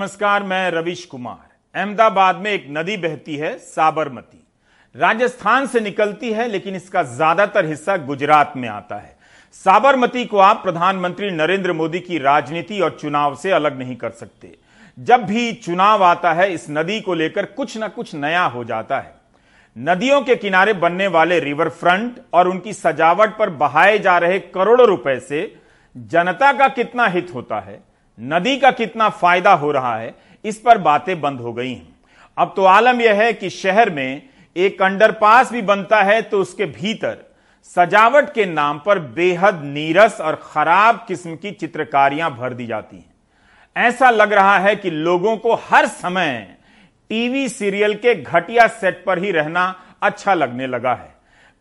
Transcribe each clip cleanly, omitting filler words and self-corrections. नमस्कार, मैं रविश कुमार। अहमदाबाद में एक नदी बहती है, साबरमती, राजस्थान से निकलती है, लेकिन इसका ज्यादातर हिस्सा गुजरात में आता है। साबरमती को आप प्रधानमंत्री नरेंद्र मोदी की राजनीति और चुनाव से अलग नहीं कर सकते। जब भी चुनाव आता है, इस नदी को लेकर कुछ ना कुछ नया हो जाता है। नदियों के किनारे बनने वाले रिवर फ्रंट और उनकी सजावट पर बहाए जा रहे करोड़ों रुपए से जनता का कितना हित होता है, नदी का कितना फायदा हो रहा है, इस पर बातें बंद हो गई हैं। अब तो आलम यह है कि शहर में एक अंडरपास भी बनता है तो उसके भीतर सजावट के नाम पर बेहद नीरस और खराब किस्म की चित्रकारियां भर दी जाती हैं। ऐसा लग रहा है कि लोगों को हर समय टीवी सीरियल के घटिया सेट पर ही रहना अच्छा लगने लगा है।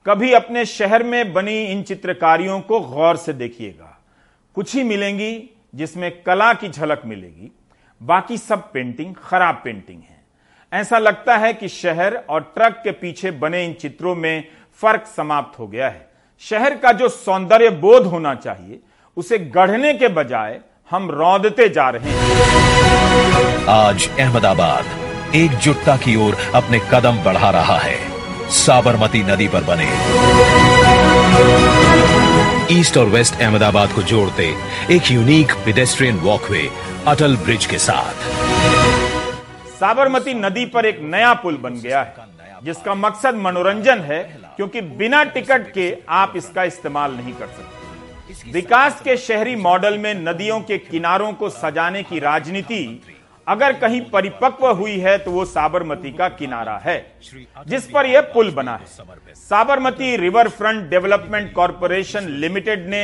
कभी अपने शहर में बनी इन चित्रकारियों को गौर से देखिएगा। कुछ ही मिलेंगी जिसमें कला की झलक मिलेगी, बाकी सब पेंटिंग, खराब पेंटिंग है। ऐसा लगता है कि शहर और ट्रक के पीछे बने इन चित्रों में फर्क समाप्त हो गया है। शहर का जो सौंदर्य बोध होना चाहिए, उसे गढ़ने के बजाय हम रौंदते जा रहे हैं। आज अहमदाबाद एकजुटता की ओर अपने कदम बढ़ा रहा है। साबरमती नदी पर बने ईस्ट और वेस्ट अहमदाबाद को जोड़ते एक unique pedestrian walkway Atal bridge के साथ साबरमती नदी पर एक नया पुल बन गया है, जिसका मकसद मनोरंजन है, क्योंकि बिना टिकट के आप इसका इस्तेमाल नहीं कर सकते। विकास के शहरी मॉडल में नदियों के किनारों को सजाने की राजनीति अगर कहीं परिपक्व हुई है तो वो साबरमती का किनारा है, जिस पर यह पुल बना है। Sabarmati river front development corporation limited ने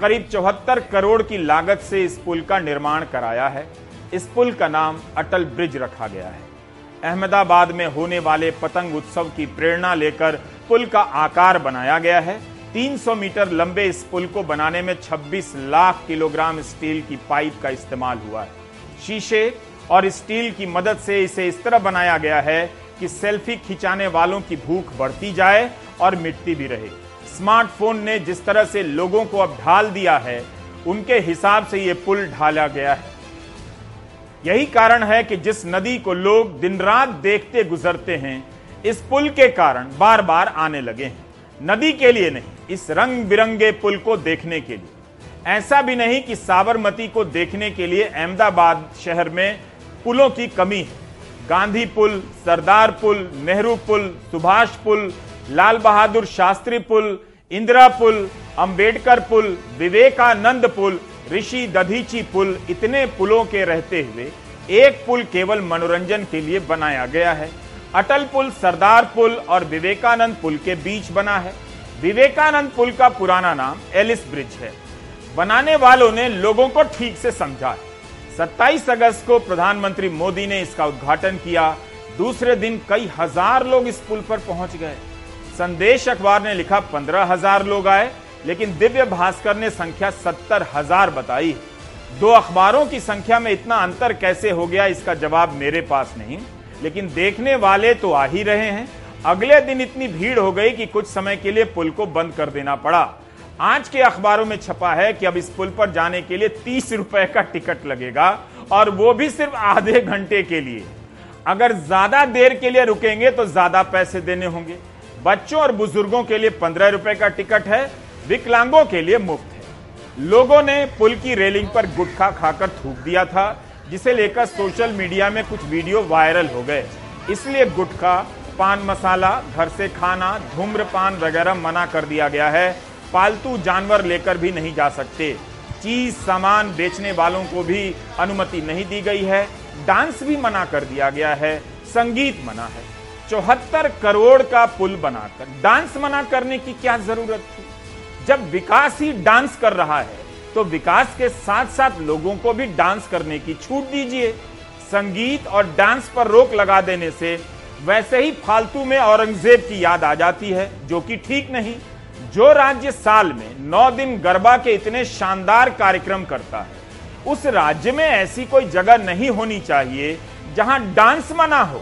करीब 74 करोड़ की लागत से इस पुल का निर्माण कराया है। इस पुल का नाम अटल ब्रिज रखा गया है। अहमदाबाद में होने वाले पतंग उत्सव की प्रेरणा लेकर पुल का आकार बनाया गया है। 300 मीटर लंबे इस पुल को बनाने में 26 लाख किलोग्राम स्टील की पाइप का इस्तेमाल हुआ है। शीशे और स्टील की मदद से इसे इस तरह बनाया गया है कि सेल्फी खिंचाने वालों की भूख बढ़ती जाए और मिटती भी रहे। स्मार्टफोन ने जिस तरह से लोगों को अब ढाल दिया है, उनके हिसाब से ये पुल ढाला गया है। यही कारण है कि जिस नदी को लोग दिन रात देखते गुजरते हैं, इस पुल के कारण बार बार आने लगे हैं। नदी के लिए नहीं, इस रंग बिरंगे पुल को देखने के लिए। ऐसा भी नहीं कि साबरमती को देखने के लिए अहमदाबाद शहर में पुलों की कमी है। गांधी पुल, सरदार पुल, नेहरू पुल, सुभाष पुल, लाल बहादुर शास्त्री पुल, इंदिरा पुल, अंबेडकर पुल, विवेकानंद पुल, ऋषि दधीची पुल, इतने पुलों के रहते हुए एक पुल केवल मनोरंजन के लिए बनाया गया है। अटल पुल सरदार पुल और विवेकानंद पुल के बीच बना है। विवेकानंद पुल का पुराना नाम एलिस ब्रिज है। बनाने वालों ने लोगों को ठीक से समझा है। 27 अगस्त को प्रधानमंत्री मोदी ने इसका उद्घाटन किया। दूसरे दिन कई हजार लोग इस पुल पर पहुंच गए। संदेश अखबार ने लिखा 15,000 लोग आए, लेकिन दिव्य भास्कर ने संख्या 70,000 बताई। दो अखबारों की संख्या में इतना अंतर कैसे हो गया, इसका जवाब मेरे पास नहीं, लेकिन देखने वाले तो आ ही रहे हैं। अगले दिन इतनी भीड़ हो गई कि कुछ समय के लिए पुल को बंद कर देना पड़ा। आज के अखबारों में छपा है कि अब इस पुल पर जाने के लिए 30 रुपए का टिकट लगेगा, और वो भी सिर्फ आधे घंटे के लिए। अगर ज्यादा देर के लिए रुकेंगे तो ज्यादा पैसे देने होंगे। बच्चों और बुजुर्गों के लिए 15 रुपए का टिकट है, विकलांगों के लिए मुफ्त है। लोगों ने पुल की रेलिंग पर गुटखा खाकर थूक दिया था, जिसे लेकर सोशल मीडिया में कुछ वीडियो वायरल हो गए। इसलिए गुटखा, पान मसाला, घर से खाना, धूम्रपान वगैरह मना कर दिया गया है। पालतू जानवर लेकर भी नहीं जा सकते। चीज सामान बेचने वालों को भी अनुमति नहीं दी गई है। डांस भी मना कर दिया गया है, संगीत मना है। 74 करोड़ का पुल बनाकर डांस मना करने की क्या जरूरत थी? जब विकास ही डांस कर रहा है, तो विकास के साथ साथ लोगों को भी डांस करने की छूट दीजिए। संगीत और डांस पर रोक लगा देने से वैसे ही फालतू में औरंगजेब की याद आ जाती है, जो कि ठीक नहीं। जो राज्य साल में 9 दिन गरबा के इतने शानदार कार्यक्रम करता है, उस राज्य में ऐसी कोई जगह नहीं होनी चाहिए जहां डांस मना हो।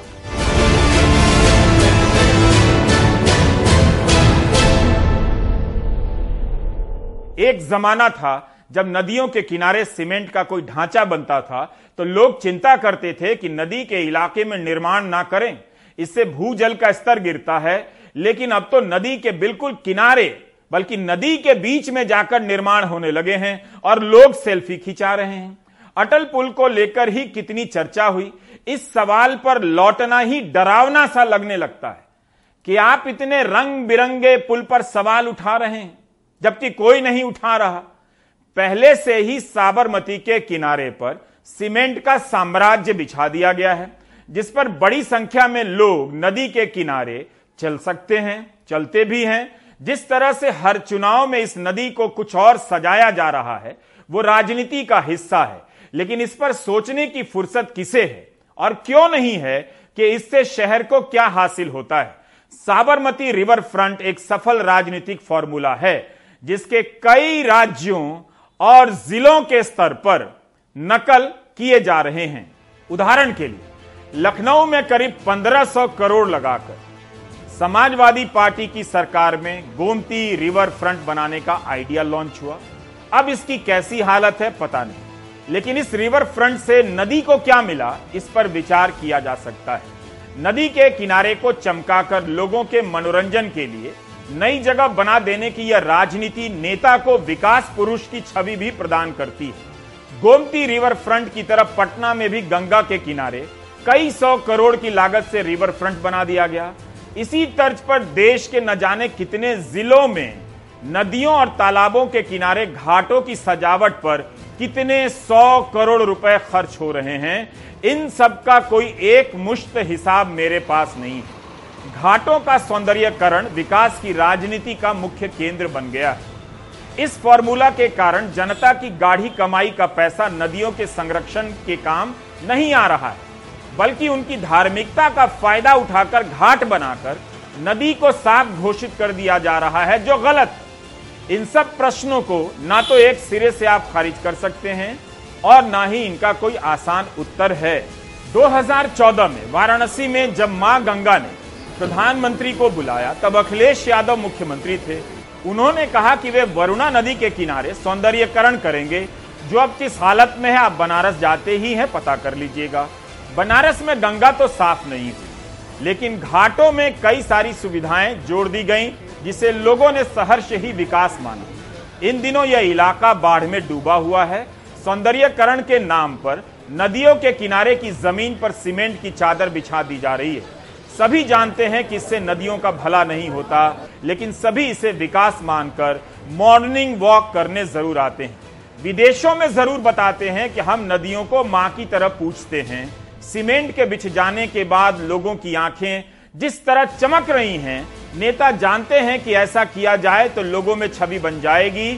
एक जमाना था जब नदियों के किनारे सीमेंट का कोई ढांचा बनता था तो लोग चिंता करते थे कि नदी के इलाके में निर्माण ना करें, इससे भूजल का स्तर गिरता है। लेकिन अब तो नदी के बिल्कुल किनारे बल्कि नदी के बीच में जाकर निर्माण होने लगे हैं और लोग सेल्फी खिंचा रहे हैं। अटल पुल को लेकर ही कितनी चर्चा हुई, इस सवाल पर लौटना ही डरावना सा लगने लगता है कि आप इतने रंग बिरंगे पुल पर सवाल उठा रहे हैं जबकि कोई नहीं उठा रहा। पहले से ही साबरमती के किनारे पर सीमेंट का साम्राज्य बिछा दिया गया है जिस पर बड़ी संख्या में लोग नदी के किनारे चल सकते हैं, चलते भी हैं। जिस तरह से हर चुनाव में इस नदी को कुछ और सजाया जा रहा है वो राजनीति का हिस्सा है, लेकिन इस पर सोचने की फुर्सत किसे है और क्यों नहीं है कि इससे शहर को क्या हासिल होता है। साबरमती रिवर फ्रंट एक सफल राजनीतिक फॉर्मूला है जिसके कई राज्यों और जिलों के स्तर पर नकल किए जा रहे हैं। उदाहरण के लिए लखनऊ में करीब 1500 करोड़ लगाकर समाजवादी पार्टी की सरकार में गोमती रिवर फ्रंट बनाने का आइडिया लॉन्च हुआ। अब इसकी कैसी हालत है पता नहीं, लेकिन इस रिवर फ्रंट से नदी को क्या मिला इस पर विचार किया जा सकता है। नदी के किनारे को चमकाकर लोगों के मनोरंजन के लिए नई जगह बना देने की यह राजनीति नेता को विकास पुरुष की छवि भी प्रदान करती है। गोमती रिवर फ्रंट की तरफ पटना में भी गंगा के किनारे कई सौ करोड़ की लागत से रिवर फ्रंट बना दिया गया। इसी तर्ज पर देश के न जाने कितने जिलों में नदियों और तालाबों के किनारे घाटों की सजावट पर कितने सौ करोड़ रुपए खर्च हो रहे हैं। इन सब का कोई एक मुश्त हिसाब मेरे पास नहीं है। घाटों का सौंदर्यकरण विकास की राजनीति का मुख्य केंद्र बन गया है। इस फॉर्मूला के कारण जनता की गाढ़ी कमाई का पैसा नदियों के संरक्षण के काम नहीं आ रहा है, बल्कि उनकी धार्मिकता का फायदा उठाकर घाट बनाकर नदी को साफ घोषित कर दिया जा रहा है, जो गलत है। इन सब प्रश्नों को ना तो एक सिरे से आप खारिज कर सकते हैं और ना ही इनका कोई आसान उत्तर है। 2014 में वाराणसी में जब मां गंगा ने प्रधानमंत्री को बुलाया तब अखिलेश यादव मुख्यमंत्री थे। उन्होंने कहा कि वे वरुणा नदी के किनारे सौंदर्यकरण करेंगे, जो अब किस हालत में है आप बनारस जाते ही है पता कर लीजिएगा। बनारस में गंगा तो साफ नहीं थी, लेकिन घाटों में कई सारी सुविधाएं जोड़ दी गई जिसे लोगों ने सहर्ष ही विकास माना। इन दिनों यह इलाका बाढ़ में डूबा हुआ है। सौंदर्यकरण के नाम पर नदियों के किनारे की जमीन पर सीमेंट की चादर बिछा दी जा रही है। सभी जानते हैं कि इससे नदियों का भला नहीं होता, लेकिन सभी इसे विकास मानकर मॉर्निंग वॉक करने जरूर आते हैं। विदेशों में जरूर बताते हैं कि हम नदियों को मां की तरह पूछते हैं। सीमेंट के बिछ जाने के बाद लोगों की आंखें जिस तरह चमक रही हैं, नेता जानते हैं कि ऐसा किया जाए तो लोगों में छवि बन जाएगी।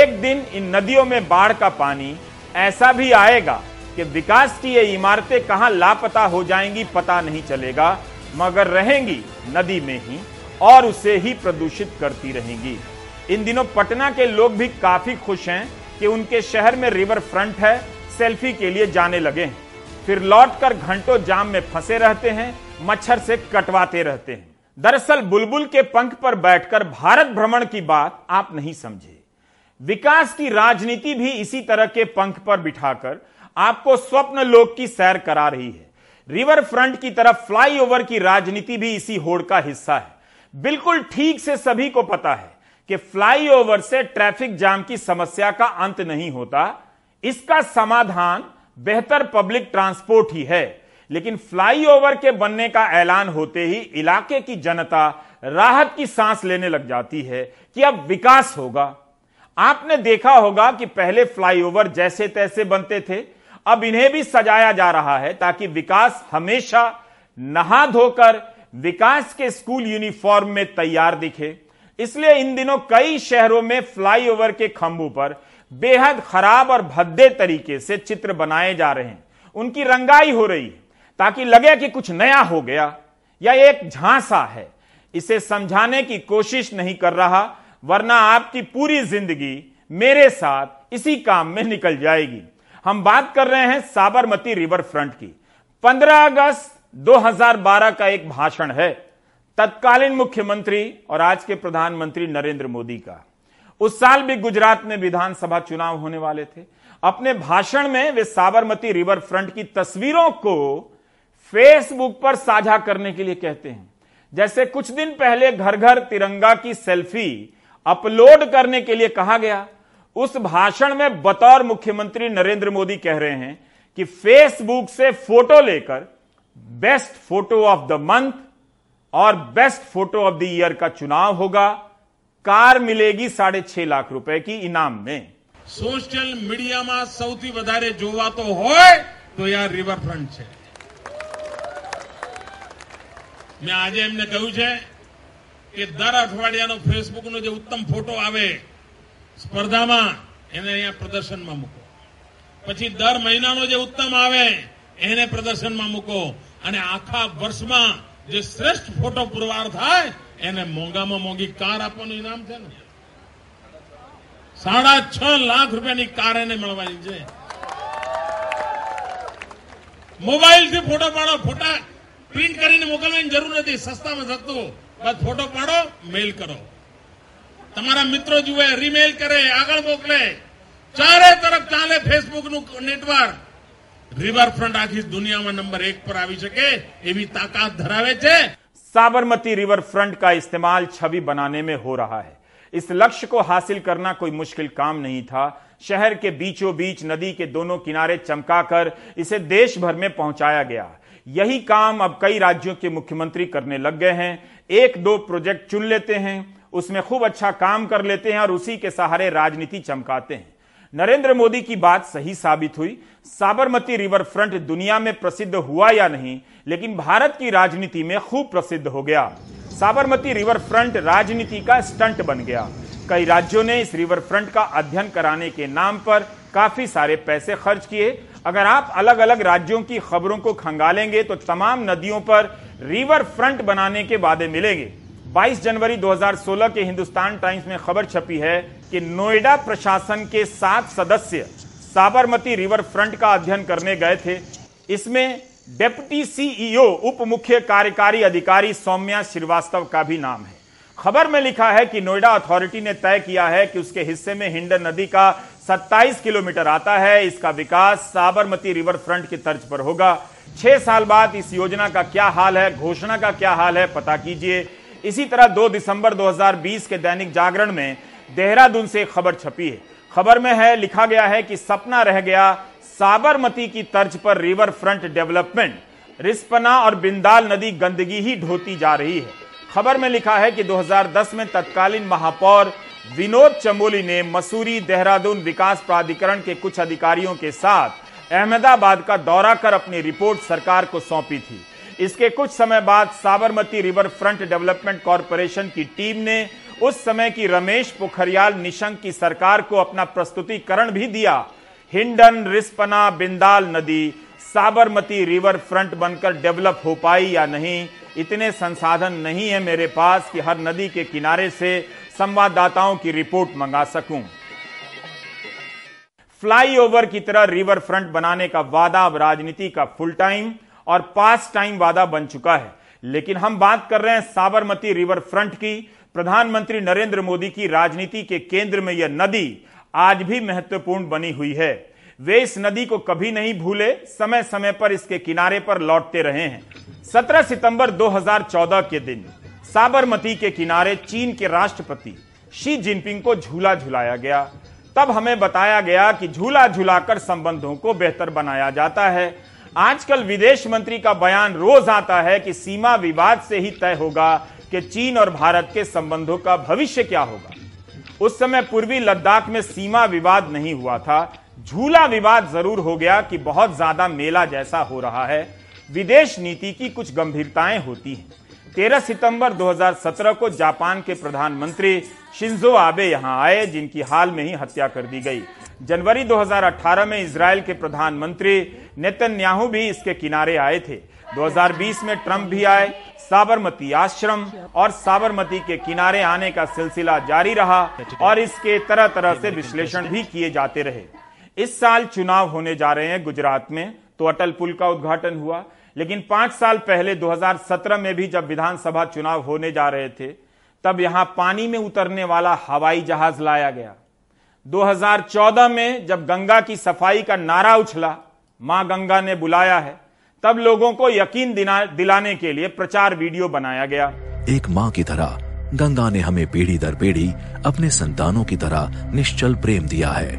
एक दिन इन नदियों में बाढ़ का पानी ऐसा भी आएगा कि विकास की ये इमारतें कहां लापता हो जाएंगी पता नहीं चलेगा, मगर रहेंगी नदी में ही और उसे ही प्रदूषित करती रहेंगी। इन दिनों पटना के लोग भी काफी खुश हैं कि उनके शहर में रिवर फ्रंट है, सेल्फी के लिए जाने लगे हैं, फिर लौटकर घंटों जाम में फंसे रहते हैं, मच्छर से कटवाते रहते हैं। दरअसल बुलबुल के पंख पर बैठकर भारत भ्रमण की बात आप नहीं समझे। विकास की राजनीति भी इसी तरह के पंख पर बिठाकर आपको स्वप्न लोक की सैर करा रही है। रिवर फ्रंट की तरफ फ्लाईओवर की राजनीति भी इसी होड़ का हिस्सा है। बिल्कुल ठीक से सभी को पता है कि फ्लाईओवर से ट्रैफिक जाम की समस्या का अंत नहीं होता। इसका समाधान बेहतर पब्लिक ट्रांसपोर्ट ही है, लेकिन फ्लाईओवर के बनने का ऐलान होते ही इलाके की जनता राहत की सांस लेने लग जाती है कि अब विकास होगा। आपने देखा होगा कि पहले फ्लाईओवर जैसे तैसे बनते थे, अब इन्हें भी सजाया जा रहा है ताकि विकास हमेशा नहा धोकर विकास के स्कूल यूनिफॉर्म में तैयार दिखे। इसलिए इन दिनों कई शहरों में फ्लाईओवर के खंभों पर बेहद खराब और भद्दे तरीके से चित्र बनाए जा रहे हैं, उनकी रंगाई हो रही है ताकि लगे कि कुछ नया हो गया या एक झांसा है। इसे समझाने की कोशिश नहीं कर रहा, वरना आपकी पूरी जिंदगी मेरे साथ इसी काम में निकल जाएगी। हम बात कर रहे हैं साबरमती रिवर फ्रंट की। 15 अगस्त 2012 का एक भाषण है तत्कालीन मुख्यमंत्री और आज के प्रधानमंत्री नरेंद्र मोदी का। उस साल भी गुजरात में विधानसभा चुनाव होने वाले थे। अपने भाषण में वे साबरमती रिवर फ्रंट की तस्वीरों को फेसबुक पर साझा करने के लिए कहते हैं। जैसे कुछ दिन पहले घर घर तिरंगा की सेल्फी अपलोड करने के लिए कहा गया, उस भाषण में बतौर मुख्यमंत्री नरेंद्र मोदी कह रहे हैं कि फेसबुक से फोटो लेकर best photo of the month और best photo of the year का चुनाव होगा, कार मिलेगी 6.5 लाख रुपए की इनाम में। सोशल मीडिया में सौथी वधारे जोवा तो होय तो यार रिवरफ्रंट छे। मैं आज एमने कहूं छे कि दर अठवाडियानो फेसबुकनो जो उत्तम फोटो आवे स्पर्धामां एने अहींया प्रदर्शनमां मूको, पछी दर महीनानो जो उत्तम आवे एने प्रदर्शनमां मूको अने आखा वर्षमां जे श्रेष्ठ फोटो पुरवार थाय एने मोंघामां मोंघी कार आपवानुं इनाम छे ने 6.5 लाख रुपया नी कार एने मळवानी छे। मोबाइल थी फोटो पाडो, फोटा प्रिंट करीने मोकलवानी जरूर नथी, सस्तामां सस्तो बस फोटो पाडो, मेल करो, तमारा मित्रों जुए, रीमेल करे, आगळ मोकले, चारे तरफ चाले फेसबुक नु नेटवर्क। रिवरफ्रंट आखी दुनिया में नंबर 1 पर आवी सके एवी ताकत धरावे छे। साबरमती रिवरफ्रंट का इस्तेमाल छवि बनाने में हो रहा है। इस लक्ष्य को हासिल करना कोई मुश्किल काम नहीं था। शहर के बीचों बीच नदी के दोनों किनारे चमकाकर इसे देश भर में पहुंचाया गया। यही काम अब कई राज्यों के मुख्यमंत्री करने लग गए हैं। 1-2 प्रोजेक्ट चुन लेते हैं, उसमें खूब अच्छा काम कर लेते हैं और उसी के सहारे राजनीति चमकाते हैं। नरेंद्र मोदी की बात सही साबित हुई। साबरमती रिवर फ्रंट दुनिया में प्रसिद्ध हुआ या नहीं, लेकिन भारत की राजनीति में खूब प्रसिद्ध हो गया। साबरमती रिवर फ्रंट राजनीति का स्टंट बन गया। कई राज्यों ने इस रिवर फ्रंट का अध्ययन कराने के नाम पर काफी सारे पैसे खर्च किए। अगर आप अलग अलग राज्यों की खबरों को खंगालेंगे तो तमाम नदियों पर रिवर फ्रंट बनाने के वादे मिलेंगे। 22 जनवरी 2016 के हिंदुस्तान टाइम्स में खबर छपी है कि नोएडा प्रशासन के 7 सदस्य साबरमती रिवर फ्रंट का अध्ययन करने गए थे। इसमें डेप्टी सीईओ उप मुख्य कार्यकारी अधिकारी सौम्या श्रीवास्तव का भी नाम है। खबर में लिखा है कि नोएडा अथॉरिटी ने तय किया है कि उसके हिस्से में हिंडन नदी का 27 किलोमीटर आता है। इसका विकास साबरमती रिवर फ्रंट की तर्ज पर होगा। 6 साल बाद इस योजना का क्या हाल है, घोषणा का क्या हाल है, पता कीजिए। इसी तरह 2 दिसंबर 2020 के दैनिक जागरण में देहरादून से खबर छपी है। खबर में है, लिखा गया है कि सपना रह गया साबरमती की तर्ज पर रिवर फ्रंट डेवलपमेंट। रिस्पना और बिंदाल नदी गंदगी ही ढोती जा रही है। खबर में लिखा है कि 2010 में तत्कालीन महापौर विनोद चमोली ने मसूरी देहरादून विकास प्राधिकरण के कुछ अधिकारियों के साथ अहमदाबाद का दौरा कर अपनी रिपोर्ट सरकार को सौंपी थी। इसके कुछ समय बाद Sabarmati river front development corporation की टीम ने उस समय की रमेश पोखरियाल निशंक की सरकार को अपना प्रस्तुतिकरण भी दिया। हिंडन, रिस्पना, बिंदाल नदी साबरमती रिवर फ्रंट बनकर डेवलप हो पाई या नहीं, इतने संसाधन नहीं है मेरे पास कि हर नदी के किनारे से संवाददाताओं की रिपोर्ट मंगा सकूं। फ्लाईओवर की तरह रिवर फ्रंट बनाने का वादा अब राजनीति का फुल टाइम और पास टाइम वादा बन चुका है। लेकिन हम बात कर रहे हैं साबरमती रिवर फ्रंट की। प्रधानमंत्री नरेंद्र मोदी की राजनीति के केंद्र में यह नदी आज भी महत्वपूर्ण बनी हुई है। वे इस नदी को कभी नहीं भूले, समय समय पर इसके किनारे पर लौटते रहे हैं। 17 सितंबर 2014 के दिन साबरमती के किनारे चीन के राष्ट्रपति शी जिनपिंग को झूला झुलाया गया। तब हमें बताया गया कि झूला झुलाकर संबंधों को बेहतर बनाया जाता है। आजकल विदेश मंत्री का बयान रोज आता है कि सीमा विवाद से ही तय होगा कि चीन और भारत के संबंधों का भविष्य क्या होगा। उस समय पूर्वी लद्दाख में सीमा विवाद नहीं हुआ था, झूला विवाद जरूर हो गया कि बहुत ज्यादा मेला जैसा हो रहा है। विदेश नीति की कुछ गंभीरताएं होती हैं। 13 सितंबर 2017 को जापान के प्रधानमंत्री शिंजो आबे यहां आए, जिनकी हाल में ही हत्या कर दी गई। जनवरी 2018 में इजरायल के प्रधानमंत्री नेतन्याहू भी इसके किनारे आए थे। 2020 में ट्रंप भी आए। साबरमती आश्रम और साबरमती के किनारे आने का सिलसिला जारी रहा और इसके तरह तरह से विश्लेषण भी किए जाते रहे। इस साल चुनाव होने जा रहे हैं गुजरात में, तो अटल पुल का उद्घाटन हुआ। लेकिन 5 साल पहले 2017 में भी जब विधानसभा चुनाव होने जा रहे थे तब यहां पानी में उतरने वाला हवाई जहाज लाया गया। 2014 में जब गंगा की सफाई का नारा उछला, मां गंगा ने बुलाया है, तब लोगों को यकीन दिलाने के लिए प्रचार वीडियो बनाया गया। एक मां की तरह गंगा ने हमें पीढ़ी दर पीढ़ी अपने संतानों की तरह निश्चल प्रेम दिया है,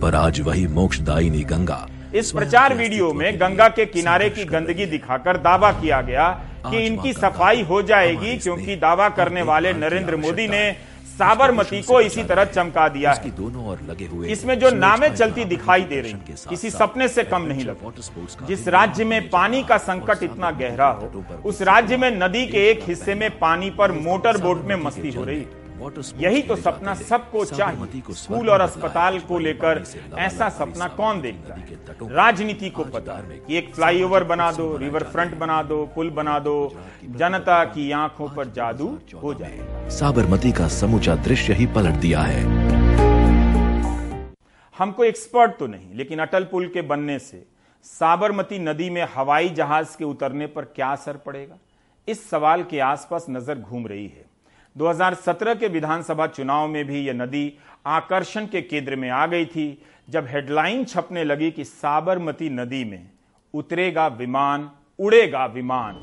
पर आज वही मोक्षदायिनी गंगा। इस प्रचार वीडियो में गंगा के किनारे की गंदगी दिखाकर दावा किया गया कि इनकी सफाई हो जाएगी, क्योंकि दावा करने वाले नरेंद्र मोदी ने साबरमती को इसी तरह चमका दिया है। दोनों और लगे हुए इसमें जो नावें चलती दिखाई दे रही हैं, किसी सपने से कम नहीं लगती। जिस राज्य में पानी का संकट इतना गहरा हो, उस राज्य में नदी के एक हिस्से में पानी पर मोटर बोट में मस्ती हो रही है। यही तो सपना सबको चाहिए। स्कूल और अस्पताल को लेकर ऐसा सपना कौन देखता है? राजनीति को पता है कि एक फ्लाईओवर बना दो, रिवर फ्रंट बना दो, पुल बना दो, जनता की आंखों पर जादू हो जाए। साबरमती का समूचा दृश्य ही पलट दिया है। हमको एक्सपर्ट तो नहीं, लेकिन अटल पुल के बनने से साबरमती नदी में हवाई जहाज के उतरने पर क्या असर पड़ेगा, इस सवाल के आसपास नजर घूम रही है। 2017 के विधानसभा चुनाव में भी यह नदी आकर्षण के केंद्र में आ गई थी, जब हेडलाइन छपने लगी कि साबरमती नदी में उतरेगा विमान, उड़ेगा विमान।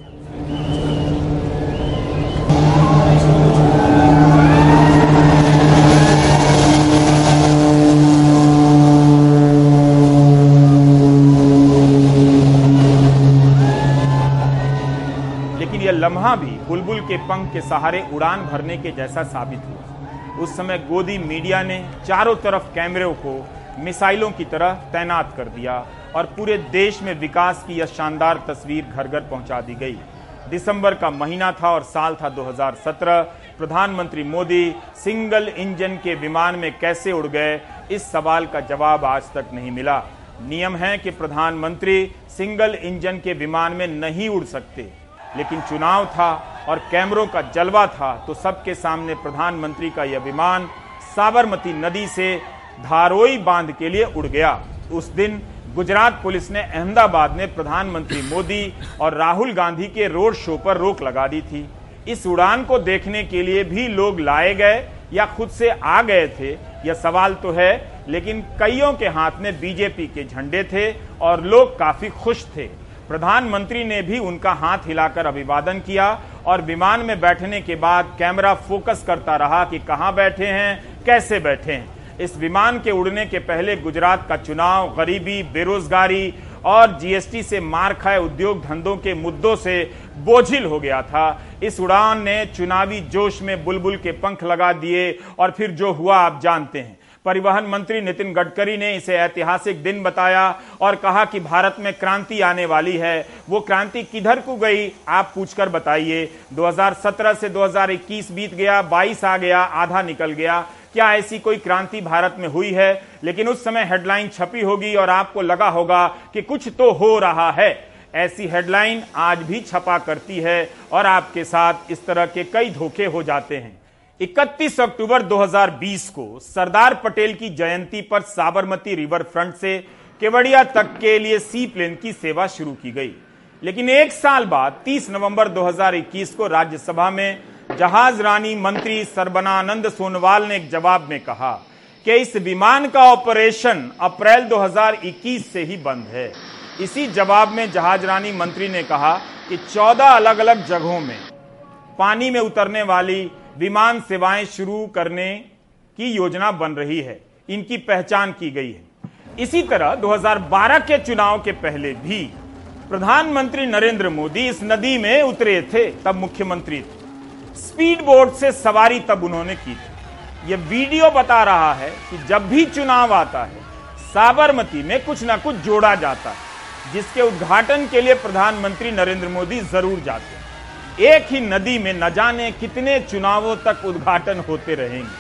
लेकिन यह लम्हा भी बुलबुल के पंख के सहारे उड़ान भरने के जैसा साबित हुआ। उस समय गोदी मीडिया ने चारों तरफ कैमरों को मिसाइलों की तरह तैनात कर दिया और पूरे देश में विकास की यह शानदार तस्वीर घर घर पहुंचा दी गई। दिसंबर का महीना था और साल था 2017। प्रधानमंत्री मोदी सिंगल इंजन के विमान में कैसे उड़ गए, इस सवाल का जवाब आज तक नहीं मिला। नियम है कि प्रधानमंत्री सिंगल इंजन के विमान में नहीं उड़ सकते, लेकिन चुनाव था और कैमरों का जलवा था, तो सबके सामने प्रधानमंत्री का यह विमान साबरमती नदी से धारोई बांध के लिए उड़ गया। उस दिन गुजरात पुलिस ने अहमदाबाद में प्रधानमंत्री मोदी और राहुल गांधी के रोड शो पर रोक लगा दी थी। इस उड़ान को देखने के लिए भी लोग लाए गए या खुद से आ गए थे, यह सवाल तो है, लेकिन कईयों के हाथ में बीजेपी के झंडे थे और लोग काफी खुश थे। प्रधानमंत्री ने भी उनका हाथ हिलाकर अभिवादन किया और विमान में बैठने के बाद कैमरा फोकस करता रहा कि कहां बैठे हैं, कैसे बैठे हैं। इस विमान के उड़ने के पहले गुजरात का चुनाव गरीबी, बेरोजगारी और जीएसटी से मार खाए उद्योग धंधों के मुद्दों से बोझिल हो गया था। इस उड़ान ने चुनावी जोश में बुलबुल के पंख लगा दिए और फिर जो हुआ आप जानते हैं। परिवहन मंत्री नितिन गडकरी ने इसे ऐतिहासिक दिन बताया और कहा कि भारत में क्रांति आने वाली है। वो क्रांति किधर को गई, आप पूछकर बताइए। 2017 से 2021 बीत गया, 22 आ गया, आधा निकल गया। क्या ऐसी कोई क्रांति भारत में हुई है? लेकिन उस समय हेडलाइन छपी होगी और आपको लगा होगा कि कुछ तो हो रहा है। ऐसी हेडलाइन आज भी छपा करती है और आपके साथ इस तरह के कई धोखे हो जाते हैं। 31 अक्टूबर 2020 को सरदार पटेल की जयंती पर साबरमती रिवर फ्रंट से केवड़िया तक के लिए सी प्लेन की सेवा शुरू की गई, लेकिन एक साल बाद 30 नवंबर 2021 को राज्यसभा में जहाज रानी मंत्री सर्बानंद सोनोवाल ने एक जवाब में कहा कि इस विमान का ऑपरेशन अप्रैल 2021 से ही बंद है। इसी जवाब में जहाज रानी मंत्री ने कहा कि 14 अलग अलग जगहों में पानी में उतरने वाली विमान सेवाएं शुरू करने की योजना बन रही है, इनकी पहचान की गई है। इसी तरह 2012 के चुनाव के पहले भी प्रधानमंत्री नरेंद्र मोदी इस नदी में उतरे थे, तब मुख्यमंत्री थे। स्पीड बोट से सवारी तब उन्होंने की थी। यह वीडियो बता रहा है कि जब भी चुनाव आता है, साबरमती में कुछ ना कुछ जोड़ा जाता है, जिसके उद्घाटन के लिए प्रधानमंत्री नरेंद्र मोदी जरूर जाते हैं। एक ही नदी में न जाने कितने चुनावों तक उद्घाटन होते रहेंगे।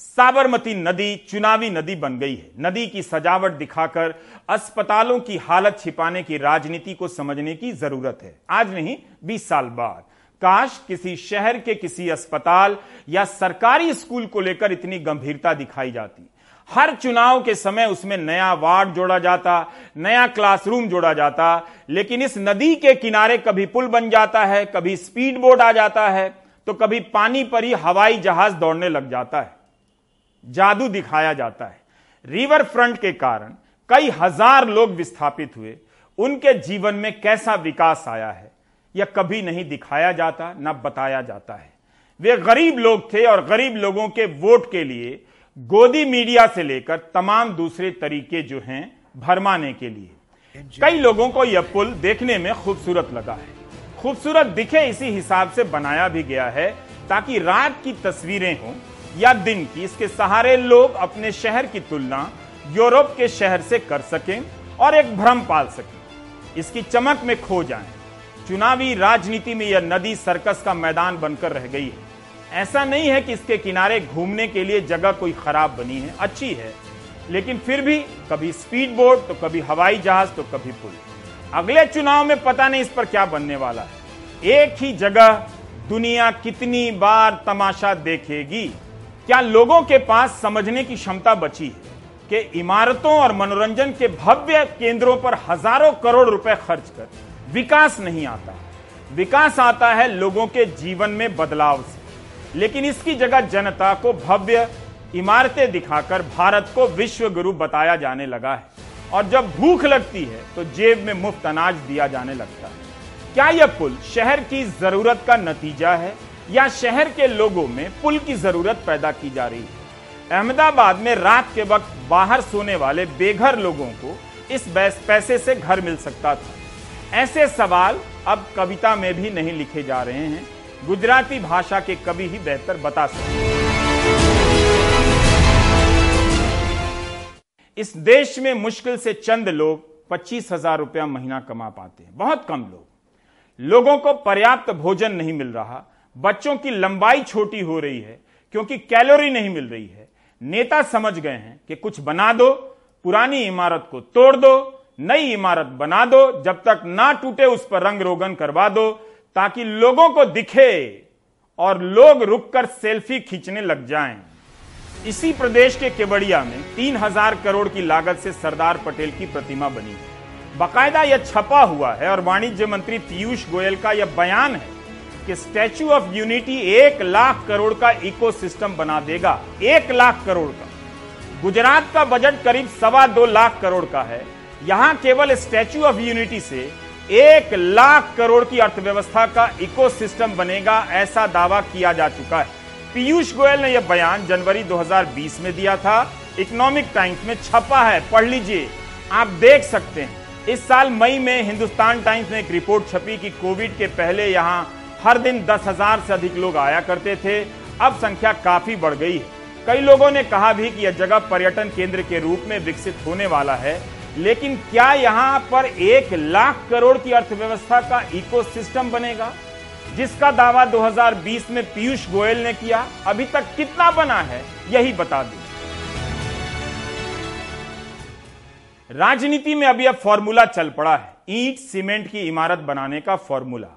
साबरमती नदी चुनावी नदी बन गई है। नदी की सजावट दिखाकर अस्पतालों की हालत छिपाने की राजनीति को समझने की जरूरत है। आज नहीं, 20 साल बाद काश किसी शहर के किसी अस्पताल या सरकारी स्कूल को लेकर इतनी गंभीरता दिखाई जाती। हर चुनाव के समय उसमें नया वार्ड जोड़ा जाता, नया क्लासरूम जोड़ा जाता, लेकिन इस नदी के किनारे कभी पुल बन जाता है, कभी स्पीड बोट आ जाता है, तो कभी पानी पर ही हवाई जहाज दौड़ने लग जाता है। जादू दिखाया जाता है। रिवर फ्रंट के कारण कई हजार लोग विस्थापित हुए, उनके जीवन में कैसा विकास आया है यह कभी नहीं दिखाया जाता, ना बताया जाता है। वे गरीब लोग थे और गरीब लोगों के वोट के लिए गोदी मीडिया से लेकर तमाम दूसरे तरीके जो हैं भरमाने के लिए। कई लोगों को यह पुल देखने में खूबसूरत लगा है, खूबसूरत दिखे इसी हिसाब से बनाया भी गया है ताकि रात की तस्वीरें हों या दिन की, इसके सहारे लोग अपने शहर की तुलना यूरोप के शहर से कर सकें और एक भ्रम पाल सकें, इसकी चमक में खो जाएं। चुनावी राजनीति में यह नदी सर्कस का मैदान बनकर रह गई है। ऐसा नहीं है कि इसके किनारे घूमने के लिए जगह कोई खराब बनी है, अच्छी है, लेकिन फिर भी कभी स्पीड बोट तो कभी हवाई जहाज तो कभी पुल। अगले चुनाव में पता नहीं इस पर क्या बनने वाला है। एक ही जगह दुनिया कितनी बार तमाशा देखेगी? क्या लोगों के पास समझने की क्षमता बची है कि इमारतों और मनोरंजन के भव्य केंद्रों पर हजारों करोड़ रुपए खर्च कर विकास नहीं आता? विकास आता है लोगों के जीवन में बदलाव से, लेकिन इसकी जगह जनता को भव्य इमारतें दिखाकर भारत को विश्व गुरु बताया जाने लगा है। और जब भूख लगती है तो जेब में मुफ्त अनाज दिया जाने लगता है। क्या यह पुल शहर की जरूरत का नतीजा है या शहर के लोगों में पुल की जरूरत पैदा की जा रही है? अहमदाबाद में रात के वक्त बाहर सोने वाले बेघर लोगों को इस पैसे से घर मिल सकता था। ऐसे सवाल अब कविता में भी नहीं लिखे जा रहे हैं, गुजराती भाषा के कवि ही बेहतर बता सकते हैं। इस देश में मुश्किल से चंद लोग 25,000 रुपया महीना कमा पाते हैं, बहुत कम लोग। लोगों को पर्याप्त भोजन नहीं मिल रहा, बच्चों की लंबाई छोटी हो रही है क्योंकि कैलोरी नहीं मिल रही है। नेता समझ गए हैं कि कुछ बना दो, पुरानी इमारत को तोड़ दो, नई इमारत बना दो, जब तक ना टूटे उस पर रंग रोगन करवा दो ताकि लोगों को दिखे और लोग रुककर सेल्फी खींचने लग जाएं। इसी प्रदेश के केवड़िया में 3,000 करोड़ की लागत से सरदार पटेल की प्रतिमा बनी है, बाकायदा यह छपा हुआ है। और वाणिज्य मंत्री पीयूष गोयल का यह बयान है कि स्टैच्यू ऑफ यूनिटी 1,00,000 करोड़ का इकोसिस्टम बना देगा, 1,00,000 करोड़ का। गुजरात का बजट करीब 2,25,000 करोड़ का है, यहां केवल स्टैच्यू ऑफ यूनिटी से 1,00,000 करोड़ की अर्थव्यवस्था का इकोसिस्टम बनेगा, ऐसा दावा किया जा चुका है। पीयूष गोयल ने यह बयान जनवरी 2020 में दिया था, इकोनॉमिक टाइम्स में छपा है, पढ़ लीजिए, आप देख सकते हैं। इस साल मई में हिंदुस्तान टाइम्स में एक रिपोर्ट छपी कि कोविड के पहले यहाँ हर दिन 10,000 से अधिक लोग आया करते थे, अब संख्या काफी बढ़ गई है। कई लोगों ने कहा भी कि यह जगह पर्यटन केंद्र के रूप में विकसित होने वाला है, लेकिन क्या यहाँ पर 1,00,000 करोड़ की अर्थव्यवस्था का इकोसिस्टम बनेगा जिसका दावा 2020 में पीयूष गोयल ने किया? अभी तक कितना बना है यही बता दूं। राजनीति में अभी अब फॉर्मूला चल पड़ा है, ईंट सीमेंट की इमारत बनाने का फॉर्मूला।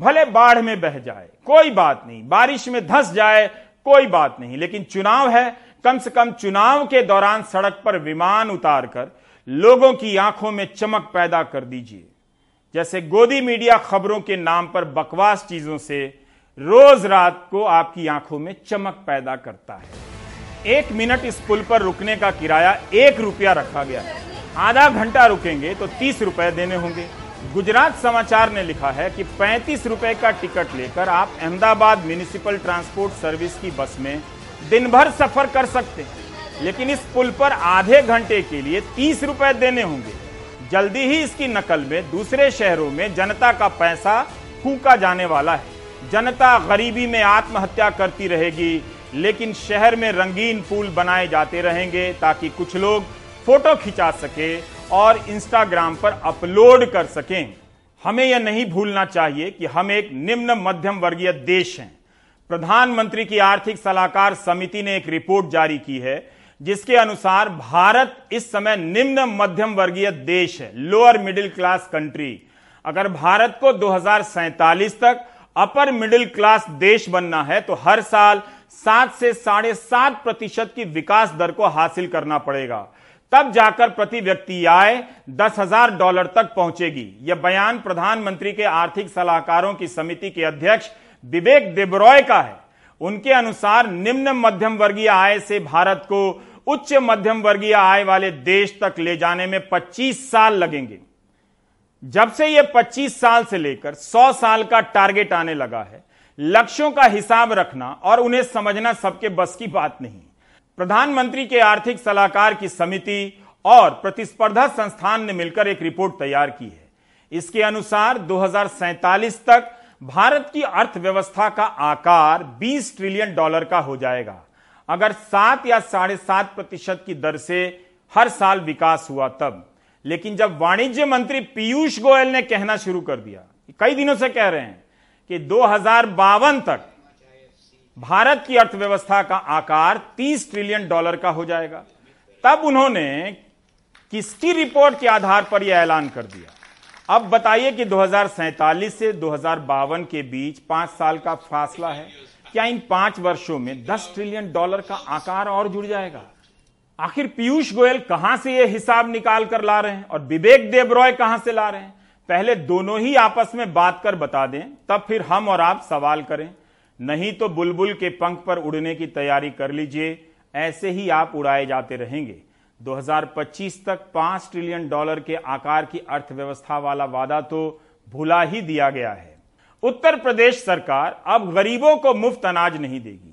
भले बाढ़ में बह जाए कोई बात नहीं, बारिश में धंस जाए कोई बात नहीं, लेकिन चुनाव है, कम से कम चुनाव के दौरान सड़क पर विमान उतारकर लोगों की आंखों में चमक पैदा कर दीजिए। जैसे गोदी मीडिया खबरों के नाम पर बकवास चीजों से रोज रात को आपकी आंखों में चमक पैदा करता है। 1 मिनट इस पुल पर रुकने का किराया 1 रुपया रखा गया है, आधा घंटा रुकेंगे तो 30 रुपए देने होंगे। गुजरात समाचार ने लिखा है कि 35 रुपए का टिकट लेकर आप अहमदाबाद म्युनिसिपल ट्रांसपोर्ट सर्विस की बस में दिन भर सफर कर सकते हैं, लेकिन इस पुल पर आधे घंटे के लिए 30 रुपए देने होंगे। जल्दी ही इसकी नकल में दूसरे शहरों में जनता का पैसा फूका जाने वाला है। जनता गरीबी में आत्महत्या करती रहेगी, लेकिन शहर में रंगीन पुल बनाए जाते रहेंगे ताकि कुछ लोग फोटो खिंचा सके और इंस्टाग्राम पर अपलोड कर सकें। हमें यह नहीं भूलना चाहिए कि हम एक निम्न मध्यम वर्गीय देश हैं। प्रधानमंत्री की आर्थिक सलाहकार समिति ने एक रिपोर्ट जारी की है जिसके अनुसार भारत इस समय निम्न मध्यम वर्गीय देश है, लोअर मिडिल क्लास कंट्री। अगर भारत को 2047 तक अपर मिडिल क्लास देश बनना है तो हर साल 7 से 7.5% की विकास दर को हासिल करना पड़ेगा, तब जाकर प्रति व्यक्ति आय $10,000 तक पहुंचेगी। यह बयान प्रधानमंत्री के आर्थिक सलाहकारों की समिति के अध्यक्ष विवेक देबरॉय का है। उनके अनुसार निम्न मध्यम वर्गीय आय से भारत को उच्च मध्यम वर्गीय आय वाले देश तक ले जाने में 25 साल लगेंगे। जब से यह 25 साल से लेकर 100 साल का टारगेट आने लगा है, लक्ष्यों का हिसाब रखना और उन्हें समझना सबके बस की बात नहीं। प्रधानमंत्री के आर्थिक सलाहकार की समिति और प्रतिस्पर्धा संस्थान ने मिलकर एक रिपोर्ट तैयार की है। इसके अनुसार 2047 तक भारत की अर्थव्यवस्था का आकार $20 ट्रिलियन का हो जाएगा, अगर 7 या 7.5% की दर से हर साल विकास हुआ तब। लेकिन जब वाणिज्य मंत्री पीयूष गोयल ने कहना शुरू कर दिया, कई दिनों से कह रहे हैं कि 2052 तक भारत की अर्थव्यवस्था का आकार $30 ट्रिलियन का हो जाएगा, तब उन्होंने किसकी रिपोर्ट के आधार पर यह ऐलान कर दिया? अब बताइए कि 2047 से 2052 के बीच 5 साल का फासला है, क्या इन 5 वर्षों में $10 ट्रिलियन का आकार और जुड़ जाएगा? आखिर पीयूष गोयल कहां से यह हिसाब निकाल कर ला रहे हैं और विवेक देबरॉय कहां से ला रहे हैं? पहले दोनों ही आपस में बात कर बता दें, तब फिर हम और आप सवाल करें, नहीं तो बुलबुल के पंख पर उड़ने की तैयारी कर लीजिए, ऐसे ही आप उड़ाए जाते रहेंगे। 2025 तक $5 ट्रिलियन के आकार की अर्थव्यवस्था वाला वादा तो भुला ही दिया गया है। उत्तर प्रदेश सरकार अब गरीबों को मुफ्त अनाज नहीं देगी।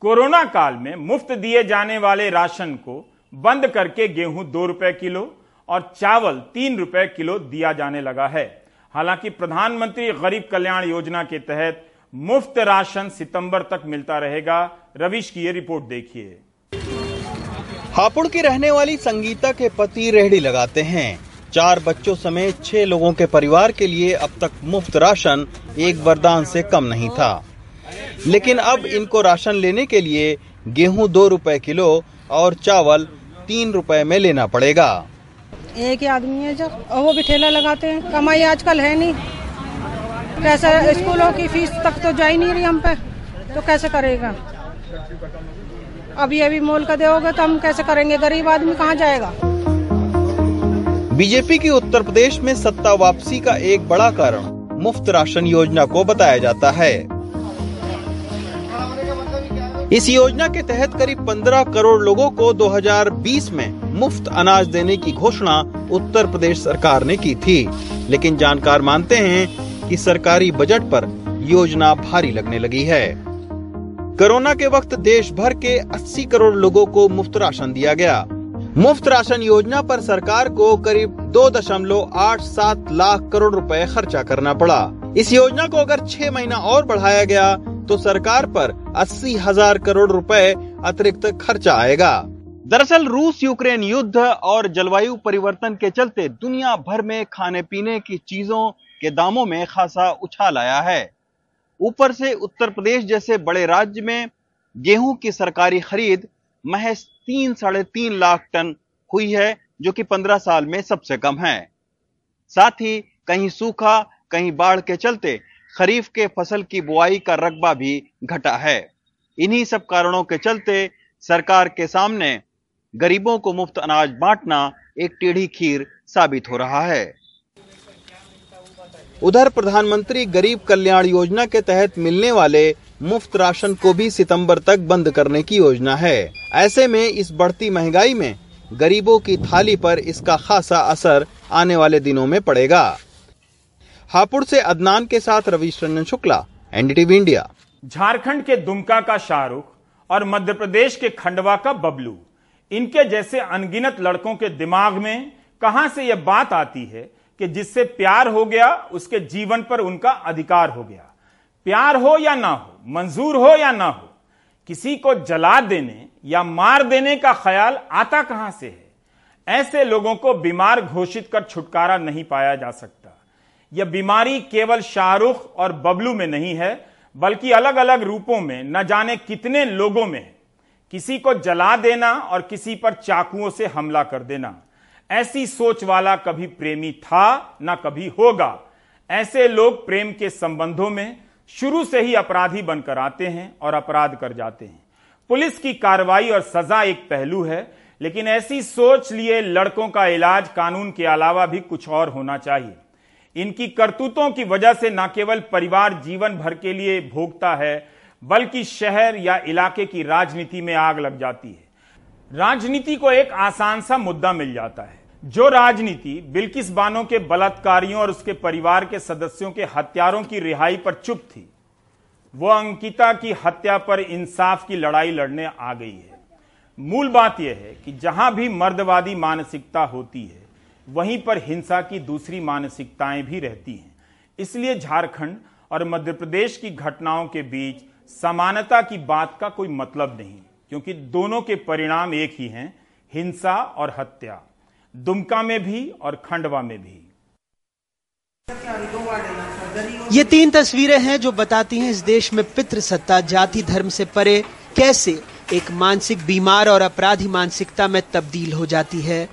कोरोना काल में मुफ्त दिए जाने वाले राशन को बंद करके गेहूं ₹2 किलो और चावल ₹3 किलो दिया जाने लगा है। हालांकि प्रधानमंत्री गरीब कल्याण योजना के तहत मुफ्त राशन सितंबर तक मिलता रहेगा। रविश की ये रिपोर्ट देखिए। हापुड़ की रहने वाली संगीता के पति रेहड़ी लगाते हैं। 4 बच्चों समेत 6 लोगों के परिवार के लिए अब तक मुफ्त राशन एक वरदान से कम नहीं था, लेकिन अब इनको राशन लेने के लिए गेहूं ₹2 किलो और चावल ₹3 में लेना पड़ेगा। एक ही आदमी है जब, और वो भी ठेला लगाते हैं। कमाई आजकल है नहीं, कैसे स्कूलों की फीस तक तो जा ही नहीं रही हम पे, तो कैसे करेगा? अब ये भी मोल का दोगे तो हम कैसे करेंगे? गरीब आदमी कहाँ जाएगा? बीजेपी की उत्तर प्रदेश में सत्ता वापसी का एक बड़ा कारण मुफ्त राशन योजना को बताया जाता है। इस योजना के तहत करीब 15 करोड़ लोगों को 2020 में मुफ्त अनाज देने की घोषणा उत्तर प्रदेश सरकार ने की थी, लेकिन जानकार मानते हैं कि सरकारी बजट पर योजना भारी लगने लगी है। कोरोना के वक्त देश भर के 80 करोड़ लोगों को मुफ्त राशन दिया गया। मुफ्त राशन योजना पर सरकार को करीब 2.87 लाख करोड़ रुपए खर्चा करना पड़ा। इस योजना को अगर 6 महीना और बढ़ाया गया तो सरकार पर 80,000 करोड़ रुपए अतिरिक्त खर्चा आएगा। दरअसल रूस यूक्रेन युद्ध और जलवायु परिवर्तन के चलते दुनिया भर में खाने पीने की चीजों के दामों में खासा उछाल आया है। ऊपर से उत्तर प्रदेश जैसे बड़े राज्य में गेहूं की सरकारी खरीद महज 3-3.5 लाख टन हुई है, जो कि 15 साल में सबसे कम है। साथ ही कहीं सूखा कहीं बाढ़ के चलते खरीफ के फसल की बुआई का रकबा भी घटा है। इन्हीं सब कारणों के चलते सरकार के सामने गरीबों को मुफ्त अनाज बांटना एक टेढ़ी खीर साबित हो रहा है। उधर प्रधानमंत्री गरीब कल्याण योजना के तहत मिलने वाले मुफ्त राशन को भी सितंबर तक बंद करने की योजना है। ऐसे में इस बढ़ती महंगाई में गरीबों की थाली पर इसका खासा असर आने वाले दिनों में पड़ेगा। हापुड़ से अदनान के साथ रविश शुक्ला, एनडीटीवी इंडिया। झारखंड के दुमका का शाहरुख और मध्य प्रदेश के खंडवा का बबलू, इनके जैसे अनगिनत लड़कों के दिमाग में कहां से यह बात आती है कि जिससे प्यार हो गया उसके जीवन पर उनका अधिकार हो गया। प्यार हो या ना हो, मंजूर हो या ना हो, किसी को जला देने या मार देने का ख्याल आता कहां से है? ऐसे लोगों को बीमार घोषित कर छुटकारा नहीं पाया जा सकता। यह बीमारी केवल शाहरुख और बबलू में नहीं है, बल्कि अलग अलग रूपों में न जाने कितने लोगों में है। किसी को जला देना और किसी पर चाकुओं से हमला कर देना, ऐसी सोच वाला कभी प्रेमी था ना कभी होगा। ऐसे लोग प्रेम के संबंधों में शुरू से ही अपराधी बनकर आते हैं और अपराध कर जाते हैं। पुलिस की कार्रवाई और सजा एक पहलू है, लेकिन ऐसी सोच लिए लड़कों का इलाज कानून के अलावा भी कुछ और होना चाहिए। इनकी करतूतों की वजह से न केवल परिवार जीवन भर के लिए भोगता है, बल्कि शहर या इलाके की राजनीति में आग लग जाती है। राजनीति को एक आसान सा मुद्दा मिल जाता है। जो राजनीति बिल्किस बानो के बलात्कारियों और उसके परिवार के सदस्यों के हत्यारों की रिहाई पर चुप थी, वो अंकिता की हत्या पर इंसाफ की लड़ाई लड़ने आ गई है। मूल बात यह है कि जहां भी मर्दवादी मानसिकता होती है, वहीं पर हिंसा की दूसरी मानसिकताएं भी रहती हैं। इसलिए झारखंड और मध्य प्रदेश की घटनाओं के बीच समानता की बात का कोई मतलब नहीं, क्योंकि दोनों के परिणाम एक ही हैं, हिंसा और हत्या, दुमका में भी और खंडवा में भी। ये तीन तस्वीरें हैं जो बताती हैं इस देश में पितृसत्ता जाति धर्म से परे कैसे एक मानसिक बीमार और अपराधी मानसिकता में तब्दील हो जाती है।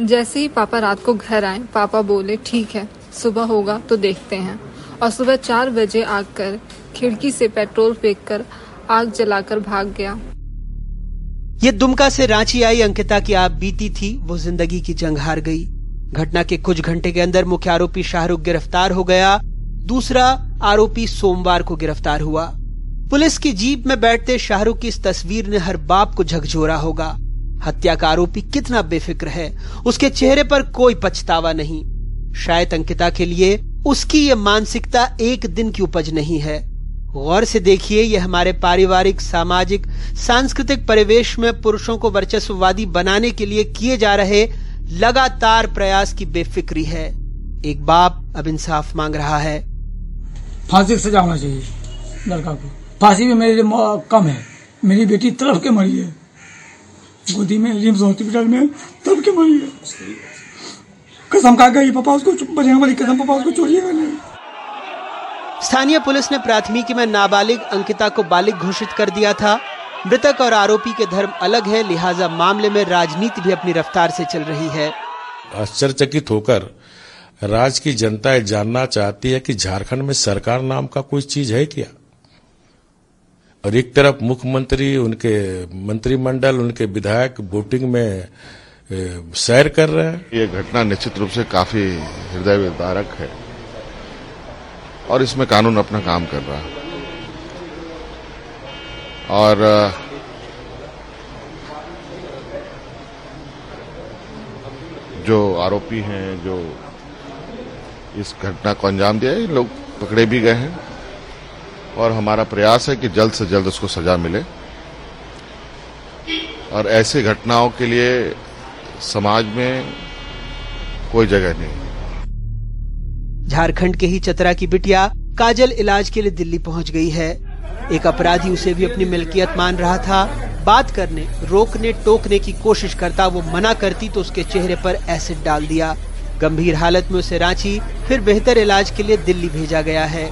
जैसे ही पापा रात को घर आए, पापा बोले ठीक है सुबह होगा तो देखते हैं, और सुबह 4 बजे आकर खिड़की से पेट्रोल फेंककर आग जलाकर भाग गया। ये दुमका से रांची आई अंकिता की आप बीती थी, वो जिंदगी की जंग हार गई। घटना के कुछ घंटे के अंदर मुख्य आरोपी शाहरुख गिरफ्तार हो गया। दूसरा आरोपी सोमवार को गिरफ्तार हुआ। पुलिस की जीप में बैठते शाहरुख की इस तस्वीर ने हर बाप को झकझोरा होगा। हत्या का आरोपी कितना बेफिक्र है, उसके चेहरे पर कोई पछतावा नहीं। शायद अंकिता के लिए उसकी ये मानसिकता एक दिन की उपज नहीं है। गौर से देखिए, ये हमारे पारिवारिक, सामाजिक, सांस्कृतिक परिवेश में पुरुषों को वर्चस्ववादी बनाने के लिए किए जा रहे लगातार प्रयास की बेफिक्री है। एक बाप अब इंसाफ मांग रहा है। फांसी की सजा होना चाहिए लड़का को। फांसी भी मेरे लिए कम है। मेरी बेटी तड़प के मरी है, गोदी में रिम्स हॉस्पिटल में तड़प के मरी है। कसम खा गई पापा उसको, बजरंग वाली कसम, पापा उसको छोड़िएगा नहीं। स्थानीय पुलिस ने प्राथमिकी में नाबालिग अंकिता को बालिग घोषित कर दिया था। मृतक और आरोपी के धर्म अलग है, लिहाजा मामले में राजनीति भी अपनी रफ्तार से चल रही है। आश्चर्यचकित होकर राज्य की जनता ये जानना चाहती है कि झारखंड में सरकार नाम का कोई चीज है क्या। और एक तरफ मुख्यमंत्री, उनके मंत्रिमंडल, उनके विधायक वोटिंग में सैर कर रहे हैं। ये घटना निश्चित रूप से काफी हृदय विदारक है और इसमें कानून अपना काम कर रहा है। और जो आरोपी हैं, जो इस घटना को अंजाम दिया है, लोग पकड़े भी गए हैं और हमारा प्रयास है कि जल्द से जल्द उसको सजा मिले। और ऐसी घटनाओं के लिए समाज में कोई जगह नहीं। झारखंड के ही चतरा की बिटिया काजल इलाज के लिए दिल्ली पहुंच गई है। एक अपराधी उसे भी अपनी मिल्कियत मान रहा था। बात करने, रोकने, टोकने की कोशिश करता, वो मना करती तो उसके चेहरे पर एसिड डाल दिया। गंभीर हालत में उसे रांची, फिर बेहतर इलाज के लिए दिल्ली भेजा गया है।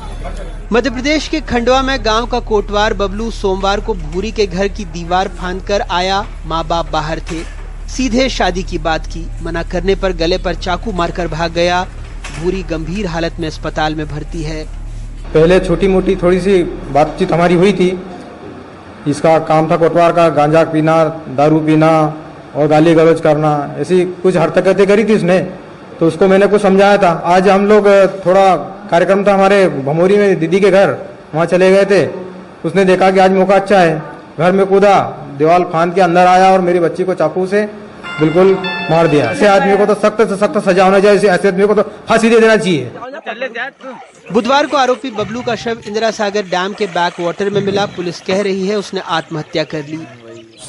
मध्य प्रदेश के खंडवा में गांव का कोटवार बबलू सोमवार को भूरी के घर की दीवार फांदकर आया। माँ बाप बाहर थे, सीधे शादी की बात की। मना करने पर गले पर चाकू मारकर भाग गया। भूरी गंभीर हालत में अस्पताल में भर्ती है। पहले छोटी मोटी थोड़ी सी बातचीत हमारी हुई थी। इसका काम था कोटवार का गांजा पीना, दारू पीना और गाली गलौज करना, ऐसी कुछ हरकतें करी थी उसने। तो उसको मैंने कुछ समझाया था। आज हम लोग थोड़ा कार्यक्रम था हमारे भमोरी में दीदी के घर, वहाँ चले गए थे। उसने देखा कि आज मौका अच्छा है, घर में कूदा, दीवार फांद के अंदर आया और मेरी बच्ची को चाकू से बिल्कुल मार दिया। ऐसे आदमी को तो सख्त से सख्त सजा होना चाहिए, ऐसे आदमी को तो फांसी दे देना चाहिए। बुधवार को आरोपी बबलू का शव इंदिरा सागर डैम के बैक वाटर में मिला। पुलिस कह रही है उसने आत्महत्या कर ली।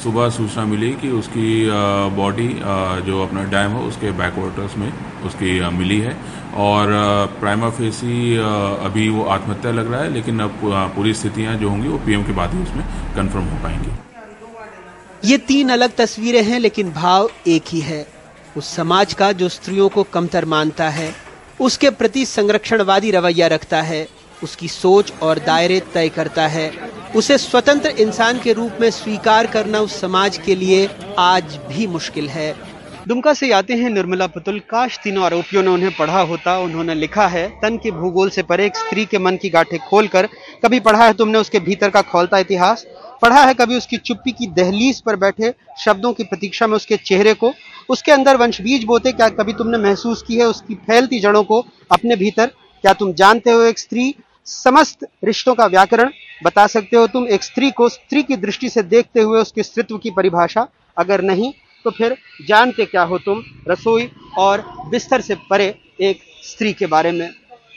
सुबह सूचना मिली कि उसकी बॉडी जो अपना डैम है उसके बैक वाटर्स में उसकी मिली है और प्राइमा फेसी अभी वो आत्महत्या लग रहा है, लेकिन अब पूरी स्थितियाँ जो होंगी वो पीएम के बाद ही उसमें कन्फर्म हो पाएंगी। ये तीन अलग तस्वीरें हैं, लेकिन भाव एक ही है, उस समाज का जो स्त्रियों को कमतर मानता है, उसके प्रति संरक्षणवादी रवैया रखता है, उसकी सोच और दायरे तय करता है। उसे स्वतंत्र इंसान के रूप में स्वीकार करना उस समाज के लिए आज भी मुश्किल है। दुमका से आते हैं निर्मला पुतुल। काश तीनों आरोपियों ने उन्हें पढ़ा होता। उन्होंने लिखा है, तन के भूगोल से परे एक स्त्री के मन की गांठें खोलकर। कभी पढ़ा है तुमने उसके भीतर का खौलता इतिहास, पढ़ा है कभी उसकी चुप्पी की दहलीज पर बैठे शब्दों की प्रतीक्षा में उसके चेहरे को, उसके अंदर वंश बीज बोते। क्या कभी तुमने महसूस की है उसकी फैलती जड़ों को अपने भीतर? क्या तुम जानते हो एक स्त्री समस्त रिश्तों का व्याकरण? बता सकते हो तुम एक स्त्री को स्त्री की दृष्टि से देखते हुए उसके स्त्रीत्व की परिभाषा? अगर नहीं तो फिर जानते क्या हो तुम रसोई और बिस्तर से परे एक स्त्री के बारे में?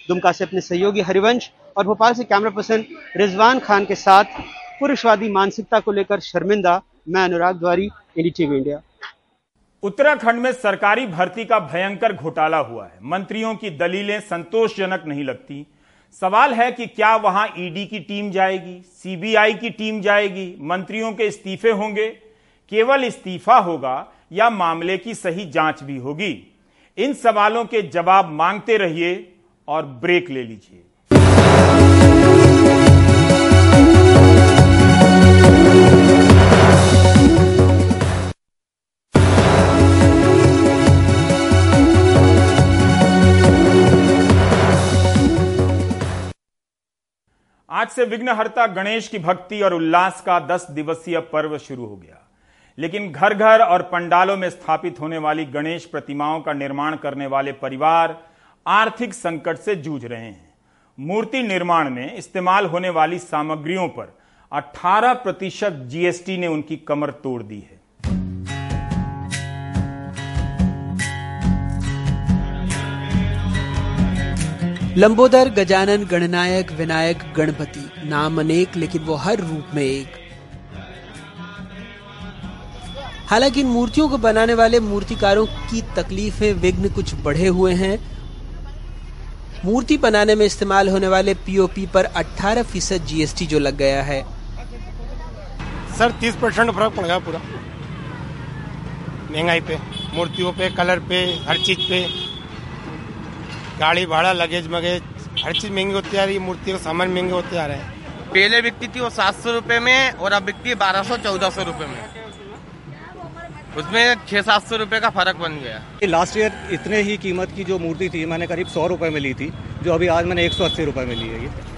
दुमका से अपने सहयोगी हरिवंश और भोपाल से कैमरा पर्सन रिजवान खान के साथ पुरुषवादी मानसिकता को लेकर शर्मिंदा, मैं अनुराग तिवारी, एनडीटीवी इंडिया। उत्तराखंड में सरकारी भर्ती का भयंकर घोटाला हुआ है। मंत्रियों की दलीलें संतोषजनक नहीं लगती। सवाल है कि क्या वहां ईडी की टीम जाएगी, सीबीआई की टीम जाएगी, मंत्रियों के इस्तीफे होंगे, केवल इस्तीफा होगा या मामले की सही जांच भी होगी? इन सवालों के जवाब मांगते रहिए और ब्रेक ले लीजिए। आज से विघ्नहर्ता गणेश की भक्ति और उल्लास का 10 दिवसीय पर्व शुरू हो गया, लेकिन घर घर और पंडालों में स्थापित होने वाली गणेश प्रतिमाओं का निर्माण करने वाले परिवार आर्थिक संकट से जूझ रहे हैं। मूर्ति निर्माण में इस्तेमाल होने वाली सामग्रियों पर 18% जीएसटी ने उनकी कमर तोड़ दी है। लंबोदर, गजानन, गणनायक, विनायक, गणपति, नाम अनेक लेकिन वो हर रूप में एक। हालांकि इन मूर्तियों को बनाने वाले मूर्तिकारों की तकलीफें, विघ्न कुछ बढ़े हुए हैं। मूर्ति बनाने में इस्तेमाल होने वाले पीओपी पर 18% जीएसटी जो लग गया है। सर 30% फर्क पड़ गया पूरा, महंगाई पे, मूर्तियों पे, कलर पे, हर चीज पे। गाड़ी भाड़ा, लगेज मगेज, हर चीज महंगी होती आ रही है। मूर्ति और सामान महंगे होते आ रहे हैं। पहले बिकती थी वो 700 रुपए में और अब बिकती है 1200-1400 रुपए में। उसमें 600-700 रुपए का फर्क बन गया। लास्ट ईयर इतने ही कीमत की जो मूर्ति थी मैंने करीब 100 रुपए में ली थी, जो अभी आज मैंने 180 रुपए में ली है।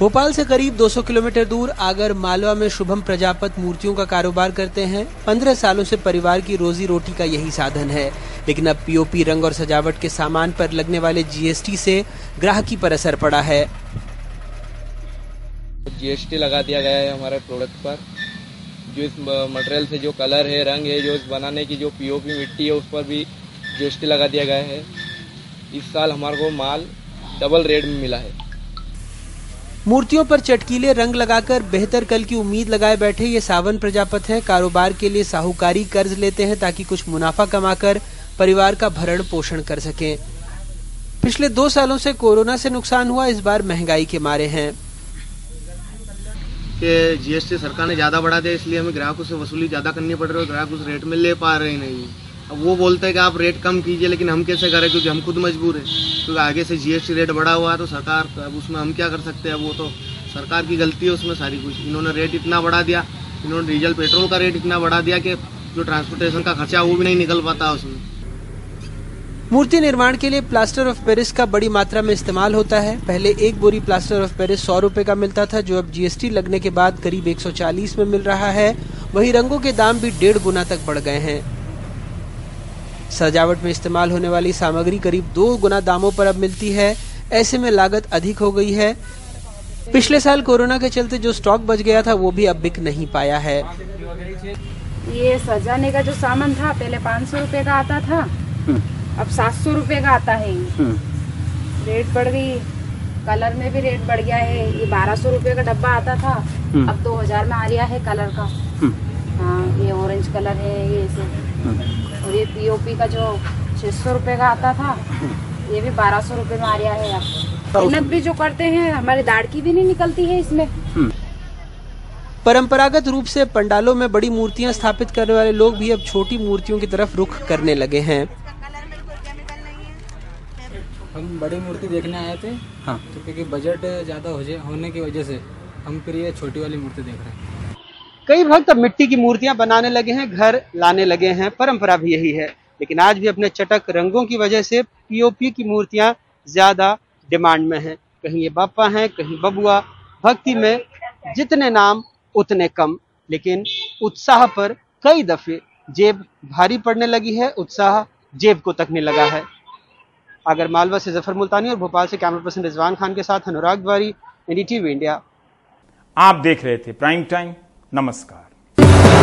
भोपाल से करीब 200 किलोमीटर दूर आगर मालवा में शुभम प्रजापत मूर्तियों का कारोबार करते हैं। 15 सालों से परिवार की रोजी रोटी का यही साधन है, लेकिन अब पीओपी, रंग और सजावट के सामान पर लगने वाले जीएसटी से ग्राहकी पर असर पड़ा है। जीएसटी लगा दिया गया है हमारे प्रोडक्ट पर। जो इस मटेरियल से जो कलर है, रंग है, जो इस बनाने की जो पीओपी मिट्टी है, उस पर भी जीएसटी लगा दिया गया है। इस साल हमारे को माल डबल रेट में मिला है। मूर्तियों पर चटकीले रंग लगाकर बेहतर कल की उम्मीद लगाए बैठे ये सावन प्रजापत हैं। कारोबार के लिए साहूकारी कर्ज लेते हैं ताकि कुछ मुनाफा कमाकर परिवार का भरण पोषण कर सकें। पिछले 2 सालों से कोरोना से नुकसान हुआ, इस बार महंगाई के मारे हैं। जीएसटी सरकार ने ज्यादा बढ़ा दिया, इसलिए हमें ग्राहकों से वसूली ज्यादा करनी पड़ रही है। ग्राहक उस रेट में ले पा रहे नहीं। अब वो बोलते हैं कि आप रेट कम कीजिए, लेकिन हम कैसे करें, क्योंकि हम खुद मजबूर हैं। क्योंकि आगे से जीएसटी रेट बढ़ा हुआ है, तो सरकार अब उसमें हम क्या कर सकते हैं? वो तो सरकार की गलती है उसमें सारी कुछ। इन्होंने रेट इतना बढ़ा दिया, इन्होंने डीजल पेट्रोल का रेट इतना बढ़ा दिया कि जो ट्रांसपोर्टेशन का खर्चा वो भी नहीं निकल पाता उसमें। मूर्ति निर्माण के लिए प्लास्टर ऑफ पेरिस का बड़ी मात्रा में इस्तेमाल होता है। पहले एक बोरी प्लास्टर ऑफ पेरिस 100 रुपए का मिलता था, जो अब जीएसटी लगने के बाद करीब 140 में मिल रहा है। वहीं रंगों के दाम भी 1.5 गुना तक बढ़ गए हैं। सजावट में इस्तेमाल होने वाली सामग्री करीब 2 गुना दामों पर अब मिलती है। ऐसे में लागत अधिक हो गई है। पिछले साल कोरोना के चलते जो स्टॉक बच गया था वो भी अब बिक नहीं पाया है। ये सजाने का जो सामान था पहले 500 रुपए का आता था, अब 700 रुपए का आता है। रेट बढ़ गई, कलर में भी रेट बढ़ गया है। ये 1200 रुपए का डब्बा आता था, अब 2000 में आ रहा है कलर का। हाँ, ये ऑरेंज कलर है ये और ये पीओपी का जो 600 रुपए का आता था ये भी 1200 रुपए में आ रहा है। आप मेहनत भी जो करते हैं, हमारी दाढ़ की भी नहीं निकलती है इसमें। परंपरागत रूप से पंडालों में बड़ी मूर्तियां स्थापित करने वाले लोग भी अब छोटी मूर्तियों की तरफ रुख करने लगे हैं। हम बड़ी मूर्ति देखने आए थे, हाँ, तो क्योंकि बजट ज्यादा होने की वजह से हम फिर ये छोटी वाली मूर्ति देख रहे हैं। कई भक्त मिट्टी की मूर्तियां बनाने लगे हैं, घर लाने लगे हैं, परंपरा भी यही है। लेकिन आज भी अपने चटक रंगों की वजह से पीओपी की मूर्तियां ज्यादा डिमांड में हैं। कहीं ये बापा हैं, कहीं बबुआ। भक्ति में जितने नाम उतने कम, लेकिन उत्साह पर कई दफे जेब भारी पड़ने लगी है, उत्साह जेब को तकने लगा है। आगर मालवा से जफर मुल्तानी और भोपाल से कैमरा पर्सन रिजवान खान के साथ अनुराग तिवारी, एनडीटीवी इंडिया। आप देख रहे थे प्राइम टाइम। नमस्कार।